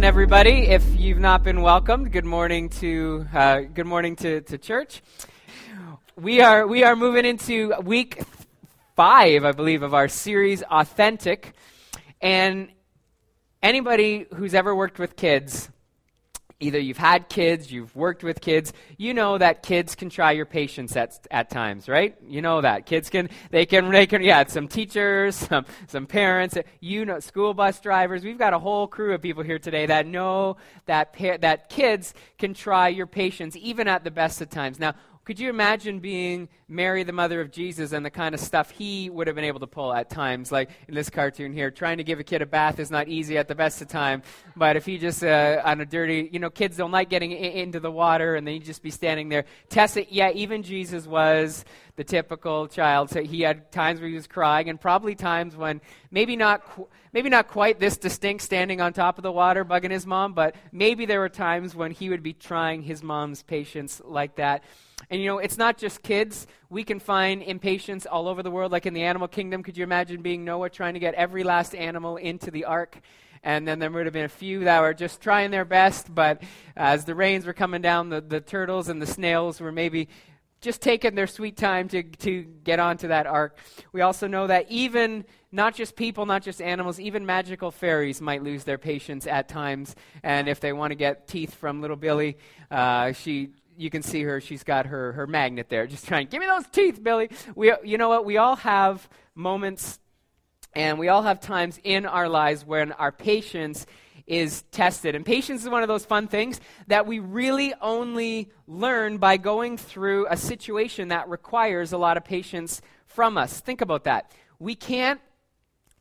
morning, everybody. If you've not been welcomed, good morning to church. We are moving into week 5, I believe, of our series, Authentic. And anybody who's ever worked with kids, either you've had kids, you've worked with kids, you know that kids can try your patience at times, right? You know that kids can. Yeah, some teachers, some parents, you know, school bus drivers. We've got a whole crew of people here today that know that kids can try your patience even at the best of times. Now, could you imagine being Mary, the mother of Jesus, and the kind of stuff he would have been able to pull at times? Like in this cartoon here, trying to give a kid a bath is not easy at the best of time. But if he just, on a dirty, kids don't like getting into the water, and then you just be standing there. Tessa, yeah, even Jesus was the typical child. So he had times where he was crying, and probably times when maybe not quite this distinct, standing on top of the water, bugging his mom, but maybe there were times when he would be trying his mom's patience like that. And it's not just kids. We can find impatience all over the world, like in the animal kingdom. Could you imagine being Noah trying to get every last animal into the ark? And then there would have been a few that were just trying their best, but as the rains were coming down, the turtles and the snails were maybe just taking their sweet time to get onto that ark. We also know that even not just people, not just animals, even magical fairies might lose their patience at times. And if they want to get teeth from little Billy, you can see her. She's got her magnet there, just trying, give me those teeth, Billy. You know what? We all have moments, and we all have times in our lives when our patience is tested. And patience is one of those fun things that we really only learn by going through a situation that requires a lot of patience from us. Think about that. We can't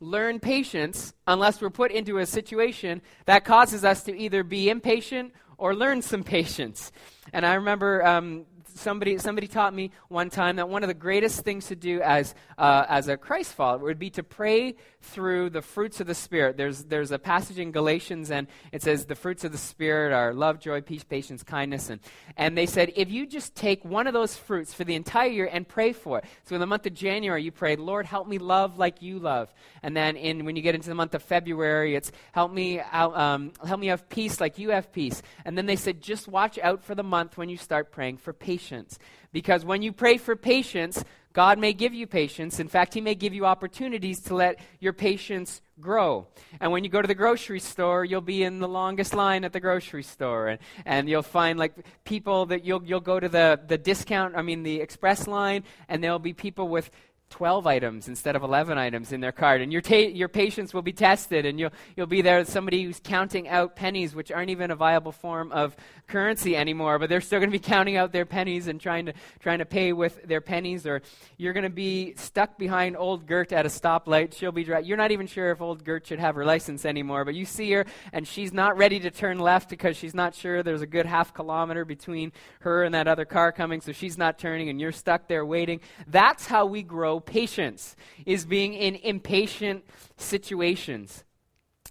learn patience unless we're put into a situation that causes us to either be impatient or learn some patience. And I remember somebody taught me one time that one of the greatest things to do as a Christ follower would be to pray through the fruits of the Spirit. There's a passage in Galatians, and it says the fruits of the Spirit are love, joy, peace, patience, kindness. And they said, if you just take one of those fruits for the entire year and pray for it. So in the month of January, you prayed, Lord, help me love like you love. And then when you get into the month of February, it's help me have peace like you have peace. And then they said, just watch out for the month when you start praying for patience. Because when you pray for patience, God may give you patience. In fact, he may give you opportunities to let your patience grow. And when you go to the grocery store, you'll be in the longest line at the grocery store. And you'll find people that you'll go to the express line, and there'll be people with 12 items instead of 11 items in their cart, and your patience will be tested, and you'll be there with somebody who's counting out pennies, which aren't even a viable form of currency anymore, but they're still going to be counting out their pennies and trying to pay with their pennies. Or you're going to be stuck behind old Gert at a stoplight. She'll be you're not even sure if old Gert should have her license anymore, but you see her and she's not ready to turn left because she's not sure. There's a good half kilometer between her and that other car coming, so she's not turning, and you're stuck there waiting. That's how we grow patience, is being in impatient situations.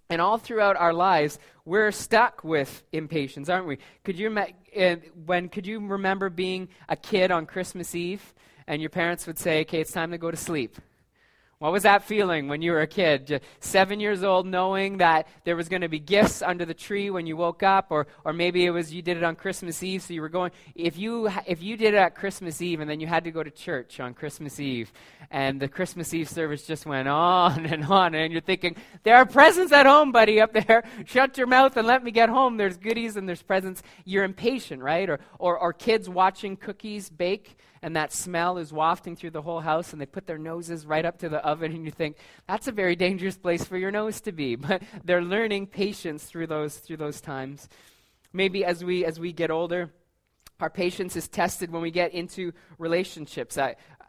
And all throughout our lives, we're stuck with impatience, aren't we? Could you remember being a kid on Christmas Eve, and your parents would say, okay, it's time to go to sleep? What was that feeling when you were a kid? Just 7 years old, knowing that there was going to be gifts under the tree when you woke up, or maybe it was you did it on Christmas Eve, so you were going. If you did it at Christmas Eve and then you had to go to church on Christmas Eve, and the Christmas Eve service just went on, and you're thinking, there are presents at home, buddy, up there. Shut your mouth and let me get home. There's goodies and there's presents. You're impatient, right? Or kids watching cookies bake, and that smell is wafting through the whole house, and they put their noses right up to the oven, and you think, that's a very dangerous place for your nose to be. But they're learning patience through those times. Maybe as we get older, our patience is tested when we get into relationships.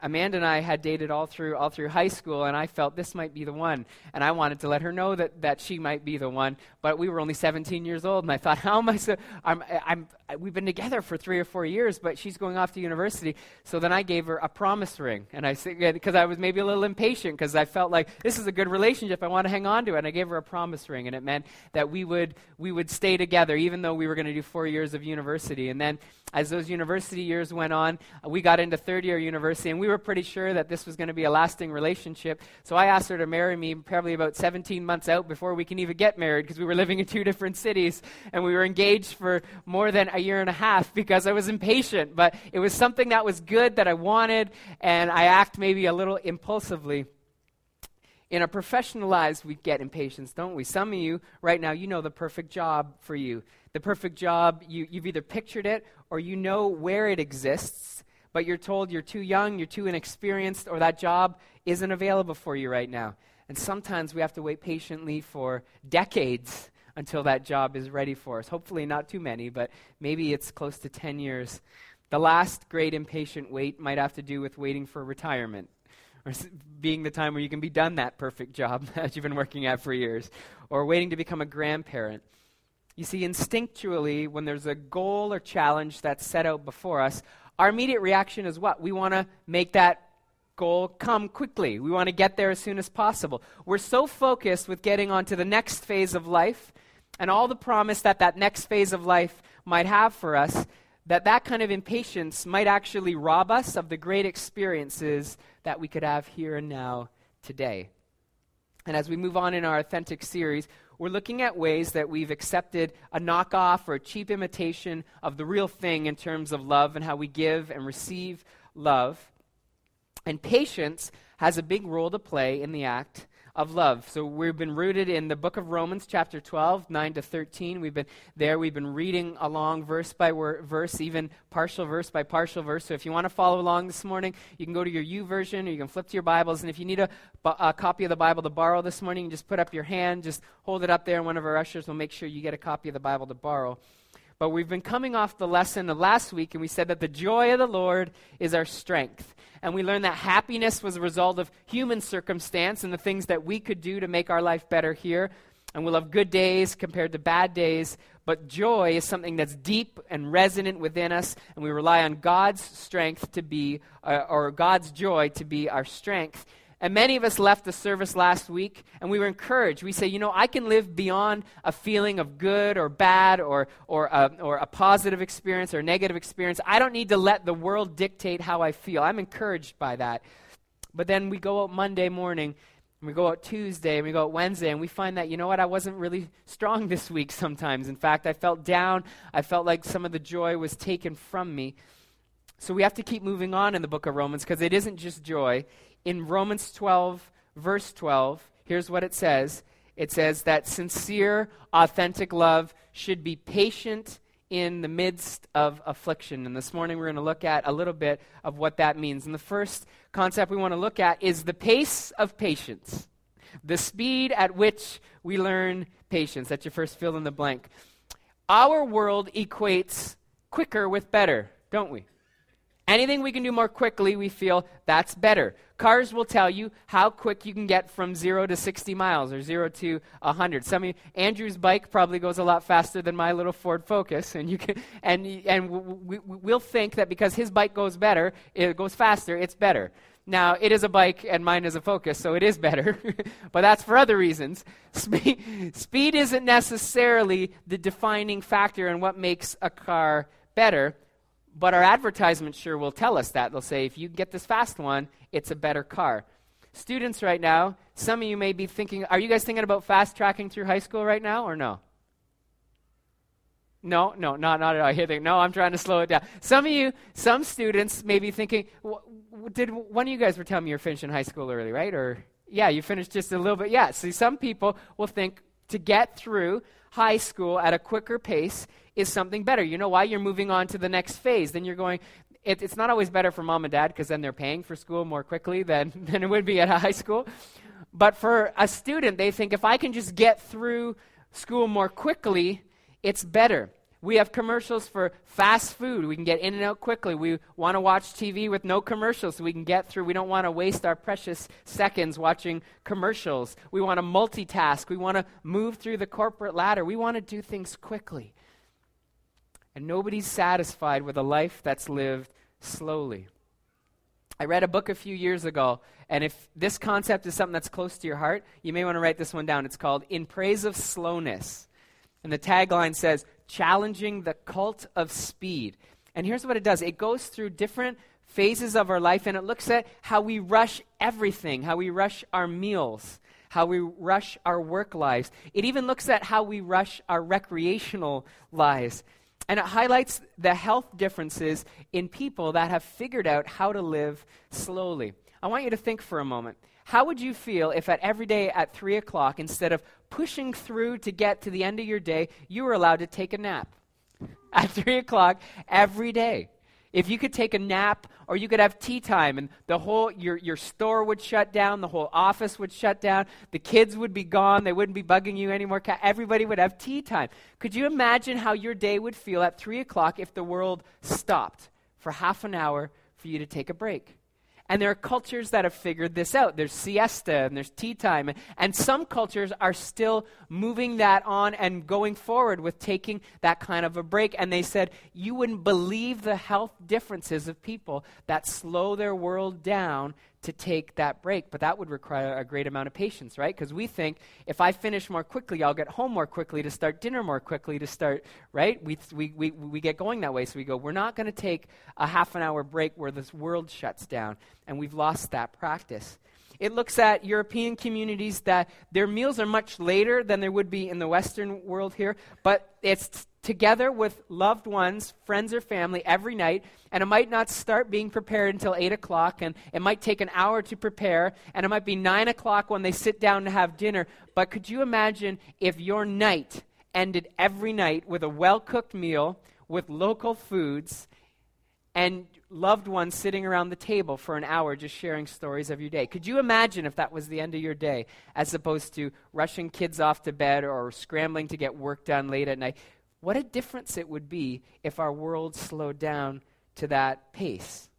Amanda and I had dated all through high school, and I felt this might be the one. And I wanted to let her know that she might be the one. But we were only 17 years old, and I thought, how am I so? We've been together for 3 or 4 years, but she's going off to university. So then I gave her a promise ring, and I said, because I was maybe a little impatient, because I felt like this is a good relationship, I want to hang on to it. And I gave her a promise ring, and it meant that we would stay together, even though we were going to do 4 years of university. And then as those university years went on, we got into third year university, and we we were pretty sure that this was going to be a lasting relationship. So I asked her to marry me probably about 17 months out before we can even get married, because we were living in two different cities and we were engaged for more than a year and a half because I was impatient. But it was something that was good that I wanted, and I act maybe a little impulsively. In our professional lives, we get impatience, don't we? Some of you, right now, you know the perfect job for you. The perfect job, you've either pictured it or you know where it exists, but you're told you're too young, you're too inexperienced, or that job isn't available for you right now. And sometimes we have to wait patiently for decades until that job is ready for us. Hopefully not too many, but maybe it's close to 10 years. The last great impatient wait might have to do with waiting for retirement, or being the time where you can be done that perfect job that you've been working at for years, or waiting to become a grandparent. You see, instinctually, when there's a goal or challenge that's set out before us, our immediate reaction is what? We want to make that goal come quickly. We want to get there as soon as possible. We're so focused with getting onto the next phase of life and all the promise that that next phase of life might have for us, that kind of impatience might actually rob us of the great experiences that we could have here and now today. And as we move on in our Authentic series, we're looking at ways that we've accepted a knockoff or a cheap imitation of the real thing in terms of love and how we give and receive love. And patience has a big role to play in the act of love. So we've been rooted in the book of Romans, chapter 12, 9 to 13. We've been reading along verse by verse, even partial verse by partial verse. So if you want to follow along this morning, you can go to your YouVersion, or you can flip to your Bibles. And if you need a copy of the Bible to borrow this morning, you just put up your hand, just hold it up there, and one of our ushers will make sure you get a copy of the Bible to borrow. But we've been coming off the lesson of last week, and we said that the joy of the Lord is our strength. And we learned that happiness was a result of human circumstance and the things that we could do to make our life better here. And we'll have good days compared to bad days. But joy is something that's deep and resonant within us, and we rely on God's strength to be, or God's joy to be our strength. And many of us left the service last week, and we were encouraged. We say, you know, I can live beyond a feeling of good or bad or a positive experience or a negative experience. I don't need to let the world dictate how I feel. I'm encouraged by that. But then we go out Monday morning, and we go out Tuesday, and we go out Wednesday, and we find that, you know what, I wasn't really strong this week sometimes. In fact, I felt down. I felt like some of the joy was taken from me. So we have to keep moving on in the book of Romans, because it isn't just joy. In Romans 12, verse 12, here's what it says. It says that sincere, authentic love should be patient in the midst of affliction. And this morning we're going to look at a little bit of what that means. And the first concept we want to look at is the pace of patience, the speed at which we learn patience. That's your first fill in the blank. Our world equates quicker with better, don't we? Anything we can do more quickly, we feel that's better. Cars will tell you how quick you can get from 0 to 60 miles or 0 to 100. Some of you, Andrew's bike probably goes a lot faster than my little Ford Focus, and you can, we'll think that because his bike goes better, it goes faster, it's better. Now, it is a bike and mine is a Focus, so it is better, but that's for other reasons. Speed isn't necessarily the defining factor in what makes a car better. But our advertisements sure will tell us that. They'll say, if you get this fast one, it's a better car. Students right now, some of you may be thinking, are you guys thinking about fast tracking through high school right now or no? No, not at all. I'm trying to slow it down. Some students may be thinking, one of you guys were telling me you're finishing high school early, right? Or, yeah, you finished just a little bit. Yeah, see, some people will think to get through high school at a quicker pace is something better. You know why? You're moving on to the next phase. Then you're going, it's not always better for mom and dad, because then they're paying for school more quickly than it would be at a high school. But for a student, they think, if I can just get through school more quickly, it's better. We have commercials for fast food. We can get in and out quickly. We want to watch TV with no commercials so we can get through. We don't want to waste our precious seconds watching commercials. We want to multitask. We want to move through the corporate ladder. We want to do things quickly. And nobody's satisfied with a life that's lived slowly. I read a book a few years ago, and if this concept is something that's close to your heart, you may want to write this one down. It's called In Praise of Slowness. And the tagline says, challenging the cult of speed. And here's what it does. It goes through different phases of our life, and it looks at how we rush everything, how we rush our meals, how we rush our work lives. It even looks at how we rush our recreational lives. And it highlights the health differences in people that have figured out how to live slowly. I want you to think for a moment. How would you feel if at every day at 3 o'clock, instead of pushing through to get to the end of your day, you were allowed to take a nap? At 3 o'clock every day. If you could take a nap, or you could have tea time, and the whole your store would shut down, the whole office would shut down, the kids would be gone, they wouldn't be bugging you anymore, everybody would have tea time. Could you imagine how your day would feel at 3 o'clock if the world stopped for half an hour for you to take a break? And there are cultures that have figured this out. There's siesta and there's tea time. And some cultures are still moving that on and going forward with taking that kind of a break. And they said, you wouldn't believe the health differences of people that slow their world down to take that break. But that would require a great amount of patience, right? Because we think, if I finish more quickly, I'll get home more quickly to start dinner more quickly to start, right? We get going that way. So we go, we're not going to take a half an hour break where this world shuts down. And we've lost that practice. It looks at European communities that their meals are much later than they would be in the Western world here, but it's together with loved ones, friends or family every night, and it might not start being prepared until 8 o'clock, and it might take an hour to prepare, and it might be 9 o'clock when they sit down to have dinner. But could you imagine if your night ended every night with a well-cooked meal, with local foods, and loved ones sitting around the table for an hour just sharing stories of your day? Could you imagine if that was the end of your day, as opposed to rushing kids off to bed or scrambling to get work done late at night? What a difference it would be if our world slowed down to that pace.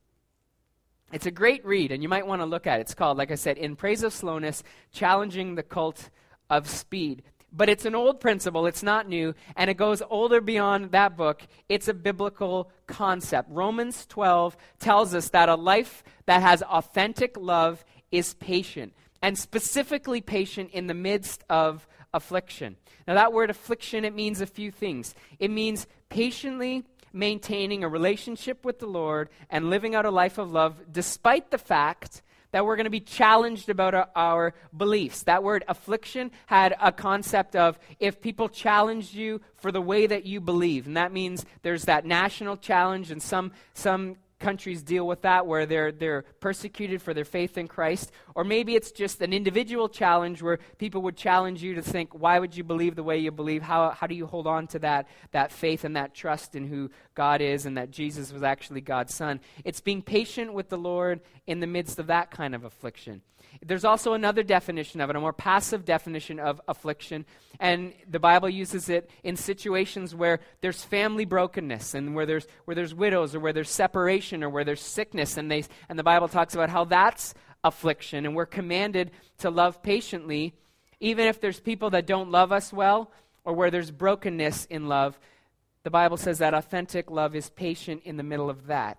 It's a great read, and you might want to look at it. It's called, like I said, In Praise of Slowness, Challenging the Cult of Speed. But it's an old principle, it's not new, and it goes older beyond that book. It's a biblical concept. Romans 12 tells us that a life that has authentic love is patient, and specifically patient in the midst of affliction. Now that word affliction, it means a few things. It means patiently maintaining a relationship with the Lord and living out a life of love despite the fact that we're going to be challenged about our beliefs. That word affliction had a concept of if people challenged you for the way that you believe. And that means there's that national challenge, and some countries deal with that where they're persecuted for their faith in Christ. Or maybe it's just an individual challenge where people would challenge you to think, why would you believe the way you believe? How do you hold on to that faith and that trust in who God is and that Jesus was actually God's son? It's being patient with the Lord in the midst of that kind of affliction. There's also another definition of it, a more passive definition of affliction, and the Bible uses it in situations where there's family brokenness and where there's widows or where there's separation or where there's sickness, and the Bible talks about how that's affliction, and we're commanded to love patiently, even if there's people that don't love us well or where there's brokenness in love. The Bible says that authentic love is patient in the middle of that.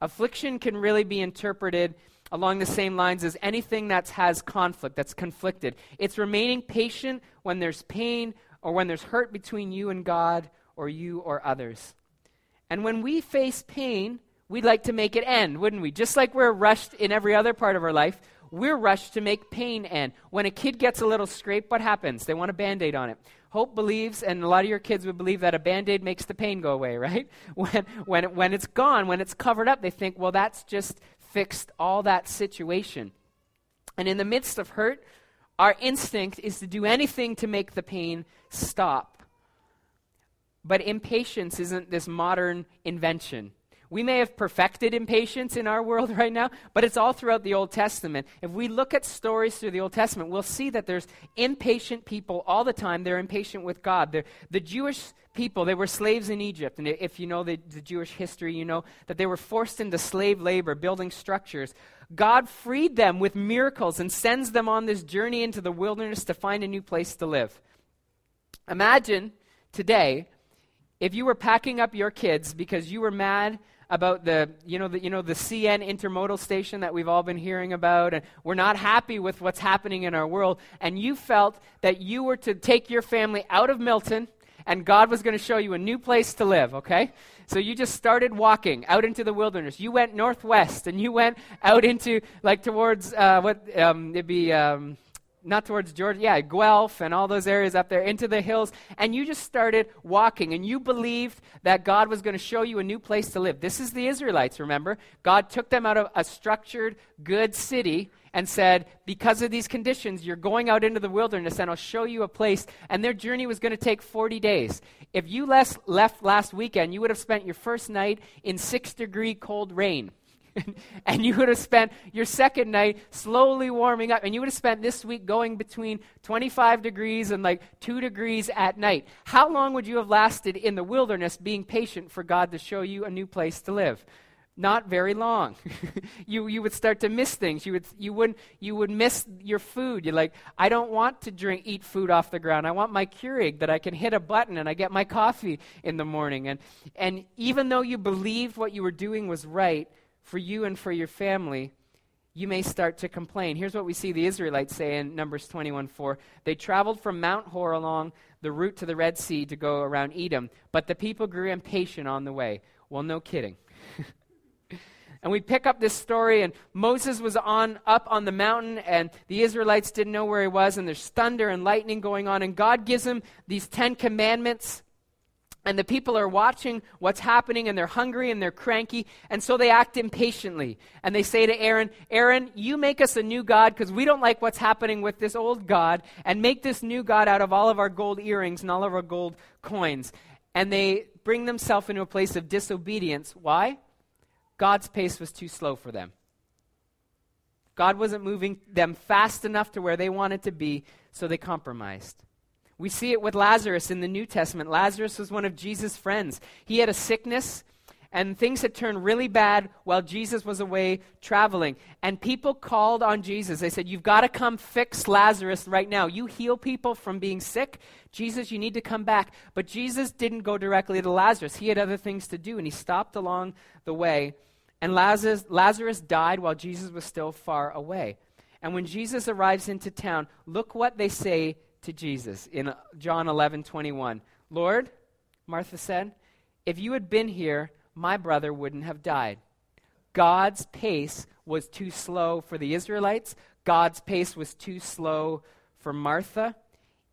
Affliction can really be interpreted along the same lines as anything that has conflict, that's conflicted. It's remaining patient when there's pain or when there's hurt between you and God or you or others. And when we face pain, we'd like to make it end, wouldn't we? Just like we're rushed in every other part of our life, we're rushed to make pain end. When a kid gets a little scrape, what happens? They want a Band-Aid on it. Hope believes, and a lot of your kids would believe, that a Band-Aid makes the pain go away, right? When it's gone, when it's covered up, they think, well, that's just fixed all that situation. And in the midst of hurt, our instinct is to do anything to make the pain stop. But impatience isn't this modern invention. We may have perfected impatience in our world right now, but it's all throughout the Old Testament. If we look at stories through the Old Testament, we'll see that there's impatient people all the time. They're impatient with God. The Jewish people, they were slaves in Egypt. And if you know the Jewish history, you know that they were forced into slave labor, building structures. God freed them with miracles and sends them on this journey into the wilderness to find a new place to live. Imagine today if you were packing up your kids because you were mad about the CN intermodal station that we've all been hearing about, and we're not happy with what's happening in our world, and you felt that you were to take your family out of Milton and God was going to show you a new place to live, okay? So you just started walking out into the wilderness. You went northwest, and you went out into, like, towards, it'd be, not towards Georgia, Guelph and all those areas up there, into the hills, and you just started walking, and you believed that God was going to show you a new place to live. This is the Israelites, remember? God took them out of a structured, good city and said, because of these conditions, you're going out into the wilderness, and I'll show you a place, and their journey was going to take 40 days. If you left last weekend, you would have spent your first night in 6-degree cold rain. And you would have spent your second night slowly warming up. And you would have spent this week going between 25 degrees and like 2 degrees at night. How long would you have lasted in the wilderness being patient for God to show you a new place to live? Not very long. You would start to miss things. You would miss your food. You're like, I don't want to eat food off the ground. I want my Keurig that I can hit a button and I get my coffee in the morning. And even though you believed what you were doing was right, for you and for your family, you may start to complain. Here's what we see the Israelites say in Numbers 21:4. They traveled from Mount Hor along the route to the Red Sea to go around Edom, but the people grew impatient on the way. Well, no kidding. And we pick up this story, and Moses was up on the mountain, and the Israelites didn't know where he was, and there's thunder and lightning going on, and God gives him these 10 commandments. And the people are watching what's happening, and they're hungry, and they're cranky, and so they act impatiently. And they say to Aaron, "Aaron, you make us a new god, because we don't like what's happening with this old god, and make this new god out of all of our gold earrings and all of our gold coins." And they bring themselves into a place of disobedience. Why? God's pace was too slow for them. God wasn't moving them fast enough to where they wanted to be, so they compromised. We see it with Lazarus in the New Testament. Lazarus was one of Jesus' friends. He had a sickness, and things had turned really bad while Jesus was away traveling. And people called on Jesus. They said, "You've got to come fix Lazarus right now. You heal people from being sick. Jesus, you need to come back." But Jesus didn't go directly to Lazarus. He had other things to do, and he stopped along the way. And Lazarus died while Jesus was still far away. And when Jesus arrives into town, look what they say to Jesus in John 11:21. "Lord," Martha said, "if you had been here, my brother wouldn't have died." God's pace was too slow for the Israelites. God's pace was too slow for Martha.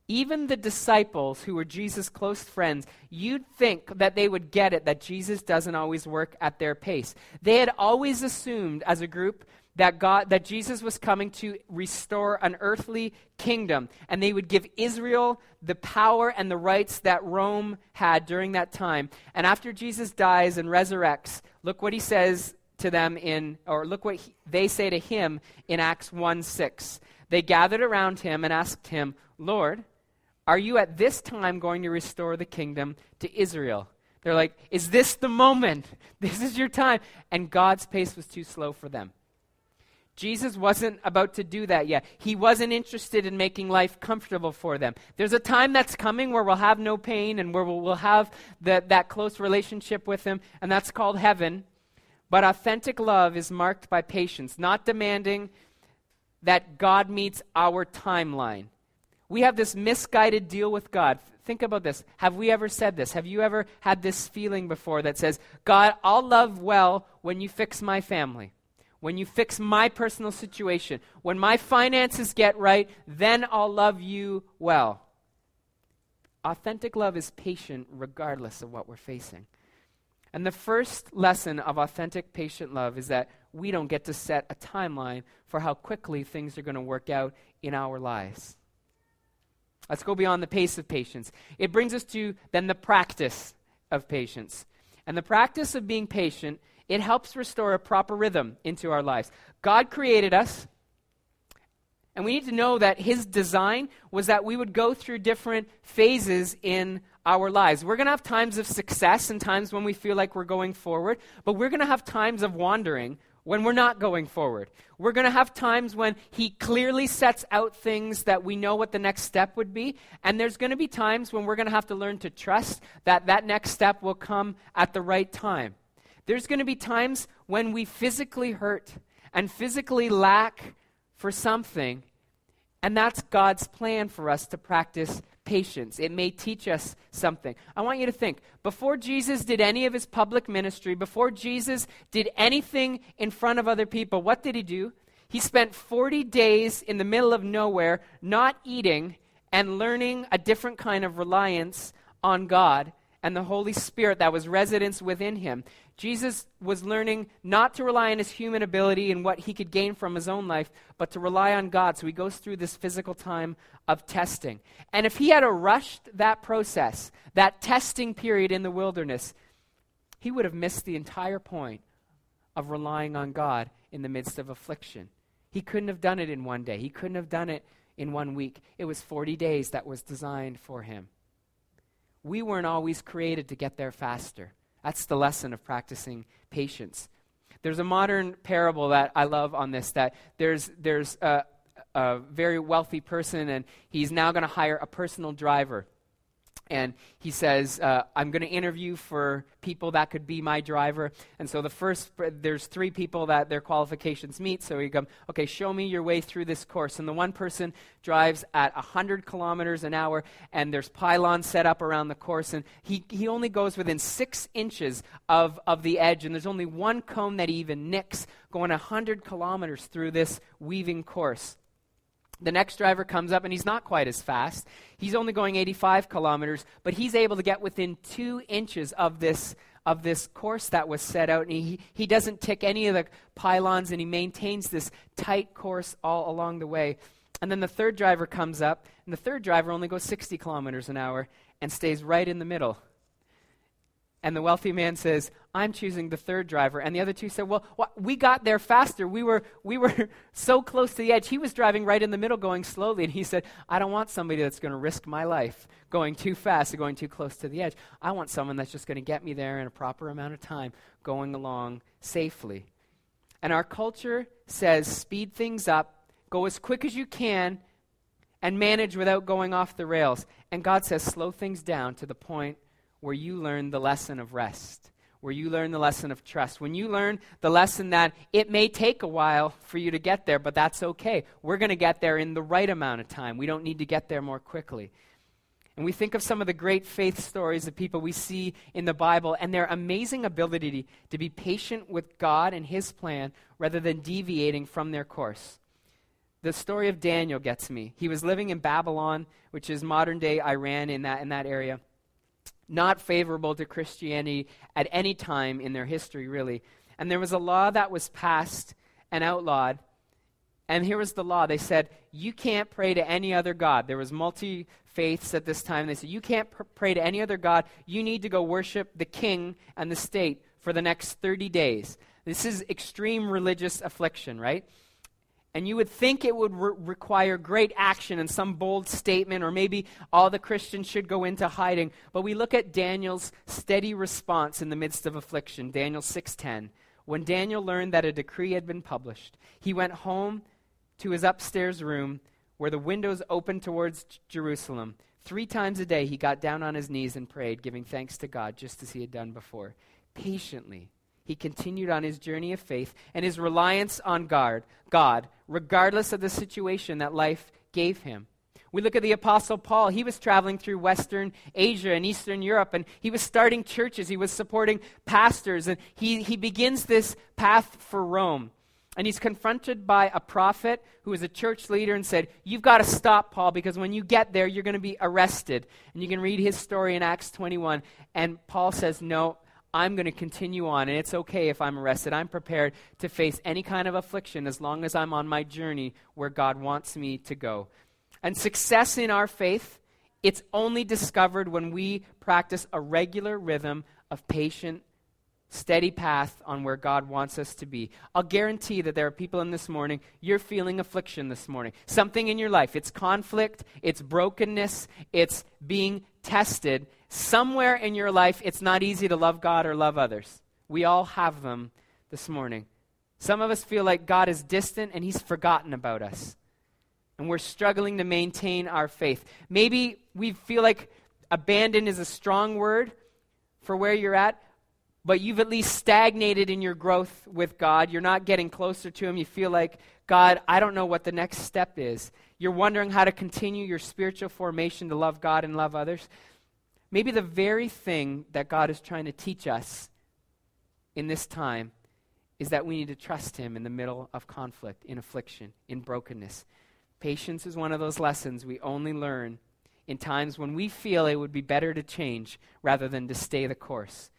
Even the disciples who were Jesus' close friends, you'd think that they would get it that Jesus doesn't always work at their pace. They had always assumed as a group that Jesus was coming to restore an earthly kingdom, and they would give Israel the power and the rights that Rome had during that time. And after Jesus dies and resurrects, look what he says to them they say to him in Acts 1:6. They gathered around him and asked him, "Lord, are you at this time going to restore the kingdom to Israel?" They're like, "Is this the moment? This is your time." And God's pace was too slow for them. Jesus wasn't about to do that yet. He wasn't interested in making life comfortable for them. There's a time that's coming where we'll have no pain and where we'll have that close relationship with him, and that's called heaven. But authentic love is marked by patience, not demanding that God meets our timeline. We have this misguided deal with God. Think about this. Have we ever said this? Have you ever had this feeling before that says, "God, I'll love well when you fix my family. When you fix my personal situation, when my finances get right, then I'll love you well"? Authentic love is patient regardless of what we're facing. And the first lesson of authentic, patient love is that we don't get to set a timeline for how quickly things are going to work out in our lives. Let's go beyond the pace of patience. It brings us to then the practice of patience. And the practice of being patient, it helps restore a proper rhythm into our lives. God created us, and we need to know that his design was that we would go through different phases in our lives. We're going to have times of success and times when we feel like we're going forward, but we're going to have times of wandering when we're not going forward. We're going to have times when he clearly sets out things that we know what the next step would be, and there's going to be times when we're going to have to learn to trust that next step will come at the right time. There's going to be times when we physically hurt and physically lack for something, And that's God's plan for us to practice patience. It may teach us something. I want you to think, before Jesus did any of his public ministry, before Jesus did anything in front of other people, what did he do? He spent 40 days in the middle of nowhere, not eating and learning a different kind of reliance on God and the Holy Spirit that was residence within him. Jesus was learning not to rely on his human ability and what he could gain from his own life, but to rely on God. So he goes through this physical time of testing. And if he had rushed that process, that testing period in the wilderness, he would have missed the entire point of relying on God in the midst of affliction. He couldn't have done it in one day. He couldn't have done it in 1 week. It was 40 days that was designed for him. We weren't always created to get there faster. That's the lesson of practicing patience. There's a modern parable that I love on this, that there's a very wealthy person, and he's now going to hire a personal driver. And he says, I'm going to interview for people that could be my driver. And so there's 3 people that their qualifications meet. So he goes, okay, show me your way through this course. And the one person drives at 100 kilometers an hour, and there's pylons set up around the course. And he only goes within 6 inches of the edge, and there's only one cone that he even nicks, going 100 kilometers through this weaving course. The next driver comes up, and he's not quite as fast. He's only going 85 kilometers, but he's able to get within 2 inches of this course that was set out, and he doesn't tick any of the pylons, and he maintains this tight course all along the way. And then the third driver comes up, and the third driver only goes 60 kilometers an hour and stays right in the middle. And the wealthy man says, I'm choosing the third driver. And the other two said, well, we got there faster. We were so close to the edge. He was driving right in the middle going slowly. And he said, I don't want somebody that's going to risk my life going too fast or going too close to the edge. I want someone that's just going to get me there in a proper amount of time, going along safely. And our culture says speed things up, go as quick as you can, and manage without going off the rails. And God says slow things down to the point where you learn the lesson of rest, where you learn the lesson of trust, when you learn the lesson that it may take a while for you to get there, but that's okay. We're going to get there in the right amount of time. We don't need to get there more quickly. And we think of some of the great faith stories of people we see in the Bible and their amazing ability to be patient with God and his plan rather than deviating from their course. The story of Daniel gets me. He was living in Babylon, which is modern-day Iran in that area. Not favorable to Christianity at any time in their history, really. And there was a law that was passed and outlawed. And here was the law. They said, you can't pray to any other god. There was multi-faiths at this time. They said, you can't pray to any other god. You need to go worship the king and the state for the next 30 days. This is extreme religious affliction, right? And you would think it would require great action and some bold statement, or maybe all the Christians should go into hiding. But we look at Daniel's steady response in the midst of affliction, Daniel 6:10. When Daniel learned that a decree had been published, he went home to his upstairs room where the windows opened towards Jerusalem. 3 times a day he got down on his knees and prayed, giving thanks to God just as he had done before. Patiently, he continued on his journey of faith and his reliance on God, regardless of the situation that life gave him. We look at the Apostle Paul. He was traveling through Western Asia and Eastern Europe, and he was starting churches. He was supporting pastors, and he begins this path for Rome. And he's confronted by a prophet who is a church leader and said, you've got to stop, Paul, because when you get there, you're going to be arrested. And you can read his story in Acts 21. And Paul says, no, I'm going to continue on, and it's okay if I'm arrested. I'm prepared to face any kind of affliction as long as I'm on my journey where God wants me to go. And success in our faith, it's only discovered when we practice a regular rhythm of patient, steady path on where God wants us to be. I'll guarantee that there are people in this morning, you're feeling affliction this morning. Something in your life, it's conflict, it's brokenness, it's being tested. Somewhere in your life, it's not easy to love God or love others. We all have them this morning. Some of us feel like God is distant and he's forgotten about us. And we're struggling to maintain our faith. Maybe we feel like abandoned is a strong word for where you're at, but you've at least stagnated in your growth with God. You're not getting closer to Him. You feel like, God, I don't know what the next step is. You're wondering how to continue your spiritual formation to love God and love others. Maybe the very thing that God is trying to teach us in this time is that we need to trust Him in the middle of conflict, in affliction, in brokenness. Patience is one of those lessons we only learn in times when we feel it would be better to change rather than to stay the course.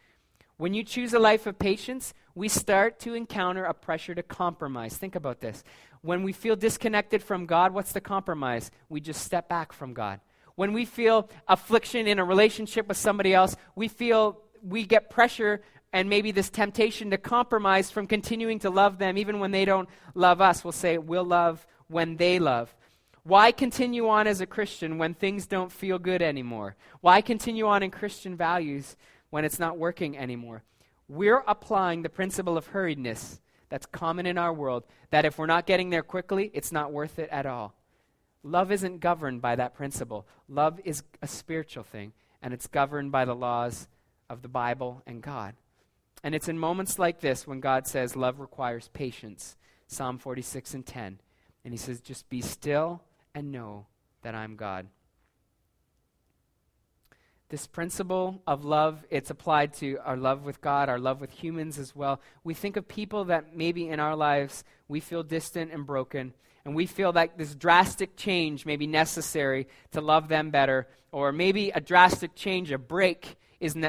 When you choose a life of patience, we start to encounter a pressure to compromise. Think about this. When we feel disconnected from God, what's the compromise? We just step back from God. When we feel affliction in a relationship with somebody else, we get pressure and maybe this temptation to compromise from continuing to love them even when they don't love us. We'll say, we'll love when they love. Why continue on as a Christian when things don't feel good anymore? Why continue on in Christian values when it's not working anymore? We're applying the principle of hurriedness that's common in our world, that if we're not getting there quickly, it's not worth it at all. Love isn't governed by that principle. Love is a spiritual thing, and it's governed by the laws of the Bible and God. And it's in moments like this when God says love requires patience, Psalm 46 and 10. And He says, just be still and know that I'm God. This principle of love, it's applied to our love with God, our love with humans as well. We think of people that maybe in our lives we feel distant and broken, and we feel like this drastic change may be necessary to love them better, or maybe a drastic change, a break,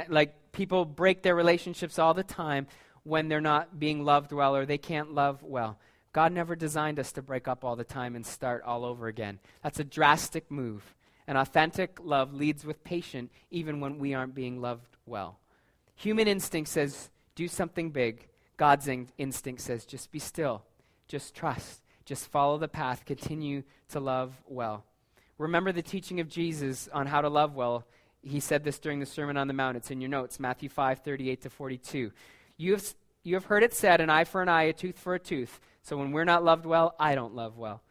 like people break their relationships all the time when they're not being loved well or they can't love well. God never designed us to break up all the time and start all over again. That's a drastic move. And authentic love leads with patience even when we aren't being loved well. Human instinct says, do something big. God's instinct says, just be still. Just trust. Just follow the path. Continue to love well. Remember the teaching of Jesus on how to love well. He said this during the Sermon on the Mount. It's in your notes, Matthew 5:38-42. You have heard it said, an eye for an eye, a tooth for a tooth. So when we're not loved well, I don't love well.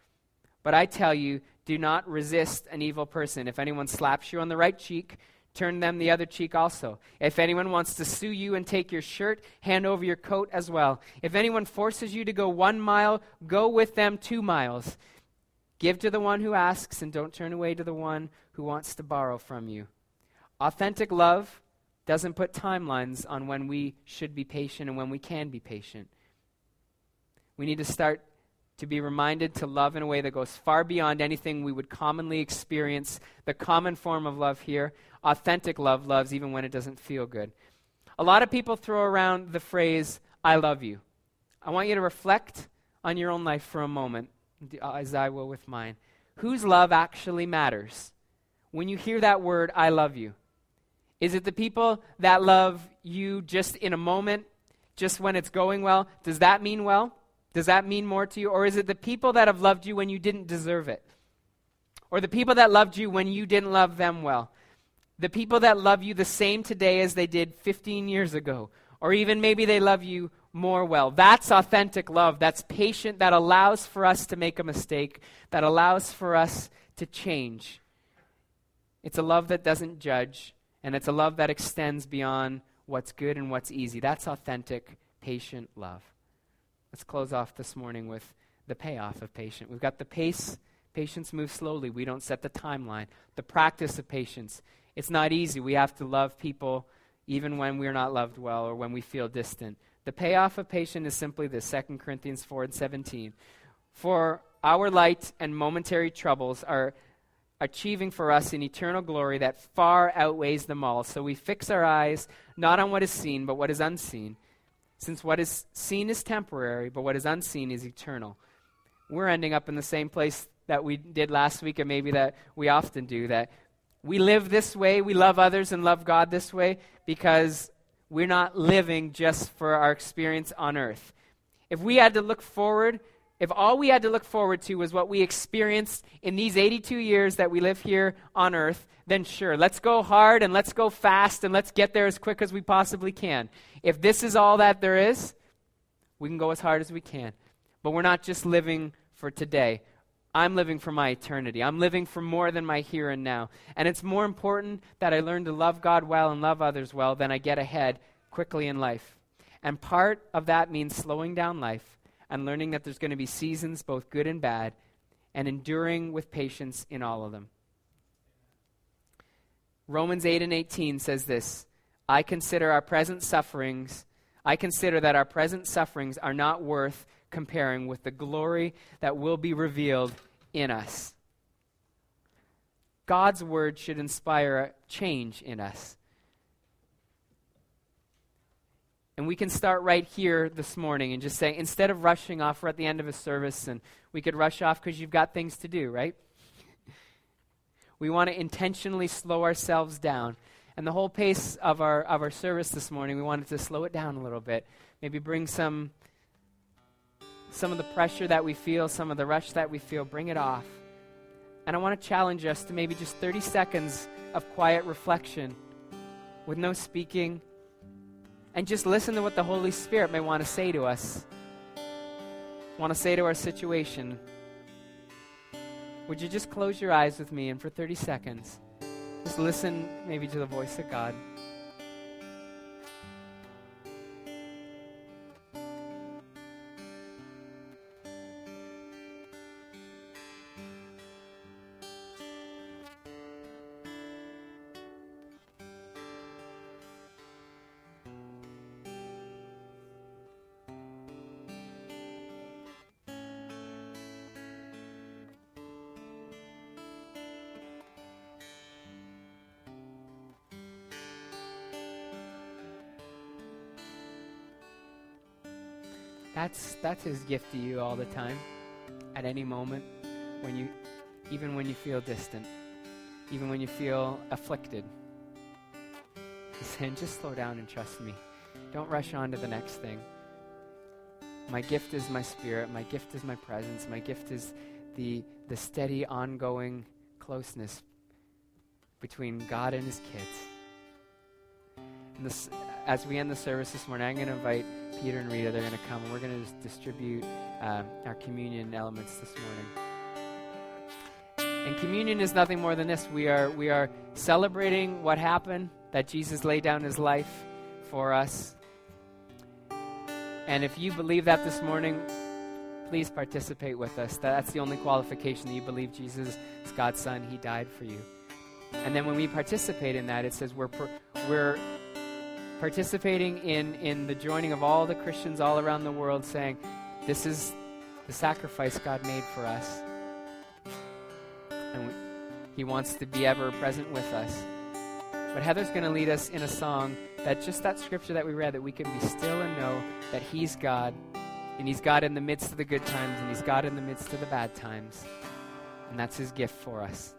But I tell you, do not resist an evil person. If anyone slaps you on the right cheek, turn them the other cheek also. If anyone wants to sue you and take your shirt, hand over your coat as well. If anyone forces you to go 1 mile, go with them 2 miles. Give to the one who asks, and don't turn away to the one who wants to borrow from you. Authentic love doesn't put timelines on when we should be patient and when we can be patient. We need to start to be reminded to love in a way that goes far beyond anything we would commonly experience. The common form of love here, authentic love, loves even when it doesn't feel good. A lot of people throw around the phrase, I love you. I want you to reflect on your own life for a moment, as I will with mine. Whose love actually matters? When you hear that word, I love you, is it the people that love you just in a moment, just when it's going well? Does that mean well? Does that mean more to you? Or is it the people that have loved you when you didn't deserve it? Or the people that loved you when you didn't love them well? The people that love you the same today as they did 15 years ago? Or even maybe they love you more well. That's authentic love. That's patient. That allows for us to make a mistake. That allows for us to change. It's a love that doesn't judge. And it's a love that extends beyond what's good and what's easy. That's authentic, patient love. Let's close off this morning with the payoff of patience. We've got the pace. Patience moves slowly. We don't set the timeline. The practice of patience. It's not easy. We have to love people even when we're not loved well or when we feel distant. The payoff of patience is simply this, 2 Corinthians 4:17. For our light and momentary troubles are achieving for us an eternal glory that far outweighs them all. So we fix our eyes not on what is seen but what is unseen. Since what is seen is temporary, but what is unseen is eternal. We're ending up in the same place that we did last week, and maybe that we often do, that we live this way, we love others and love God this way, because we're not living just for our experience on earth. If all we had to look forward to was what we experienced in these 82 years that we live here on earth, then sure, let's go hard and let's go fast and let's get there as quick as we possibly can. If this is all that there is, we can go as hard as we can. But we're not just living for today. I'm living for my eternity. I'm living for more than my here and now. And it's more important that I learn to love God well and love others well than I get ahead quickly in life. And part of that means slowing down life and learning that there's going to be seasons, both good and bad, and enduring with patience in all of them. Romans 8:18 says this, I consider that our present sufferings are not worth comparing with the glory that will be revealed in us. God's word should inspire a change in us. And we can start right here this morning and just say, instead of rushing off, we're at the end of a service, and we could rush off because you've got things to do, right? We want to intentionally slow ourselves down. And the whole pace of our service this morning, we wanted to slow it down a little bit. Maybe bring some of the pressure that we feel, some of the rush that we feel, bring it off. And I want to challenge us to maybe just 30 seconds of quiet reflection with no speaking, and just listen to what the Holy Spirit may want to say to us, want to say to our situation. Would you just close your eyes with me, and for 30 seconds, just listen maybe to the voice of God. That's his gift to you all the time, at any moment, even when you feel distant, even when you feel afflicted. He's saying, just slow down and trust me. Don't rush on to the next thing. My gift is my spirit. My gift is my presence. My gift is the steady, ongoing closeness between God and his kids. And as we end the service this morning, I'm going to invite Peter and Rita. They're going to come, and we're going to just distribute our communion elements this morning. And communion is nothing more than this. We are celebrating what happened, that Jesus laid down his life for us. And if you believe that this morning, please participate with us. That's the only qualification, that you believe Jesus is God's son. He died for you. And then when we participate in that, it says we're participating in the joining of all the Christians all around the world, saying, this is the sacrifice God made for us. And he wants to be ever present with us. But Heather's going to lead us in a song that scripture that we read, that we can be still and know that he's God, and he's God in the midst of the good times, and he's God in the midst of the bad times. And that's his gift for us.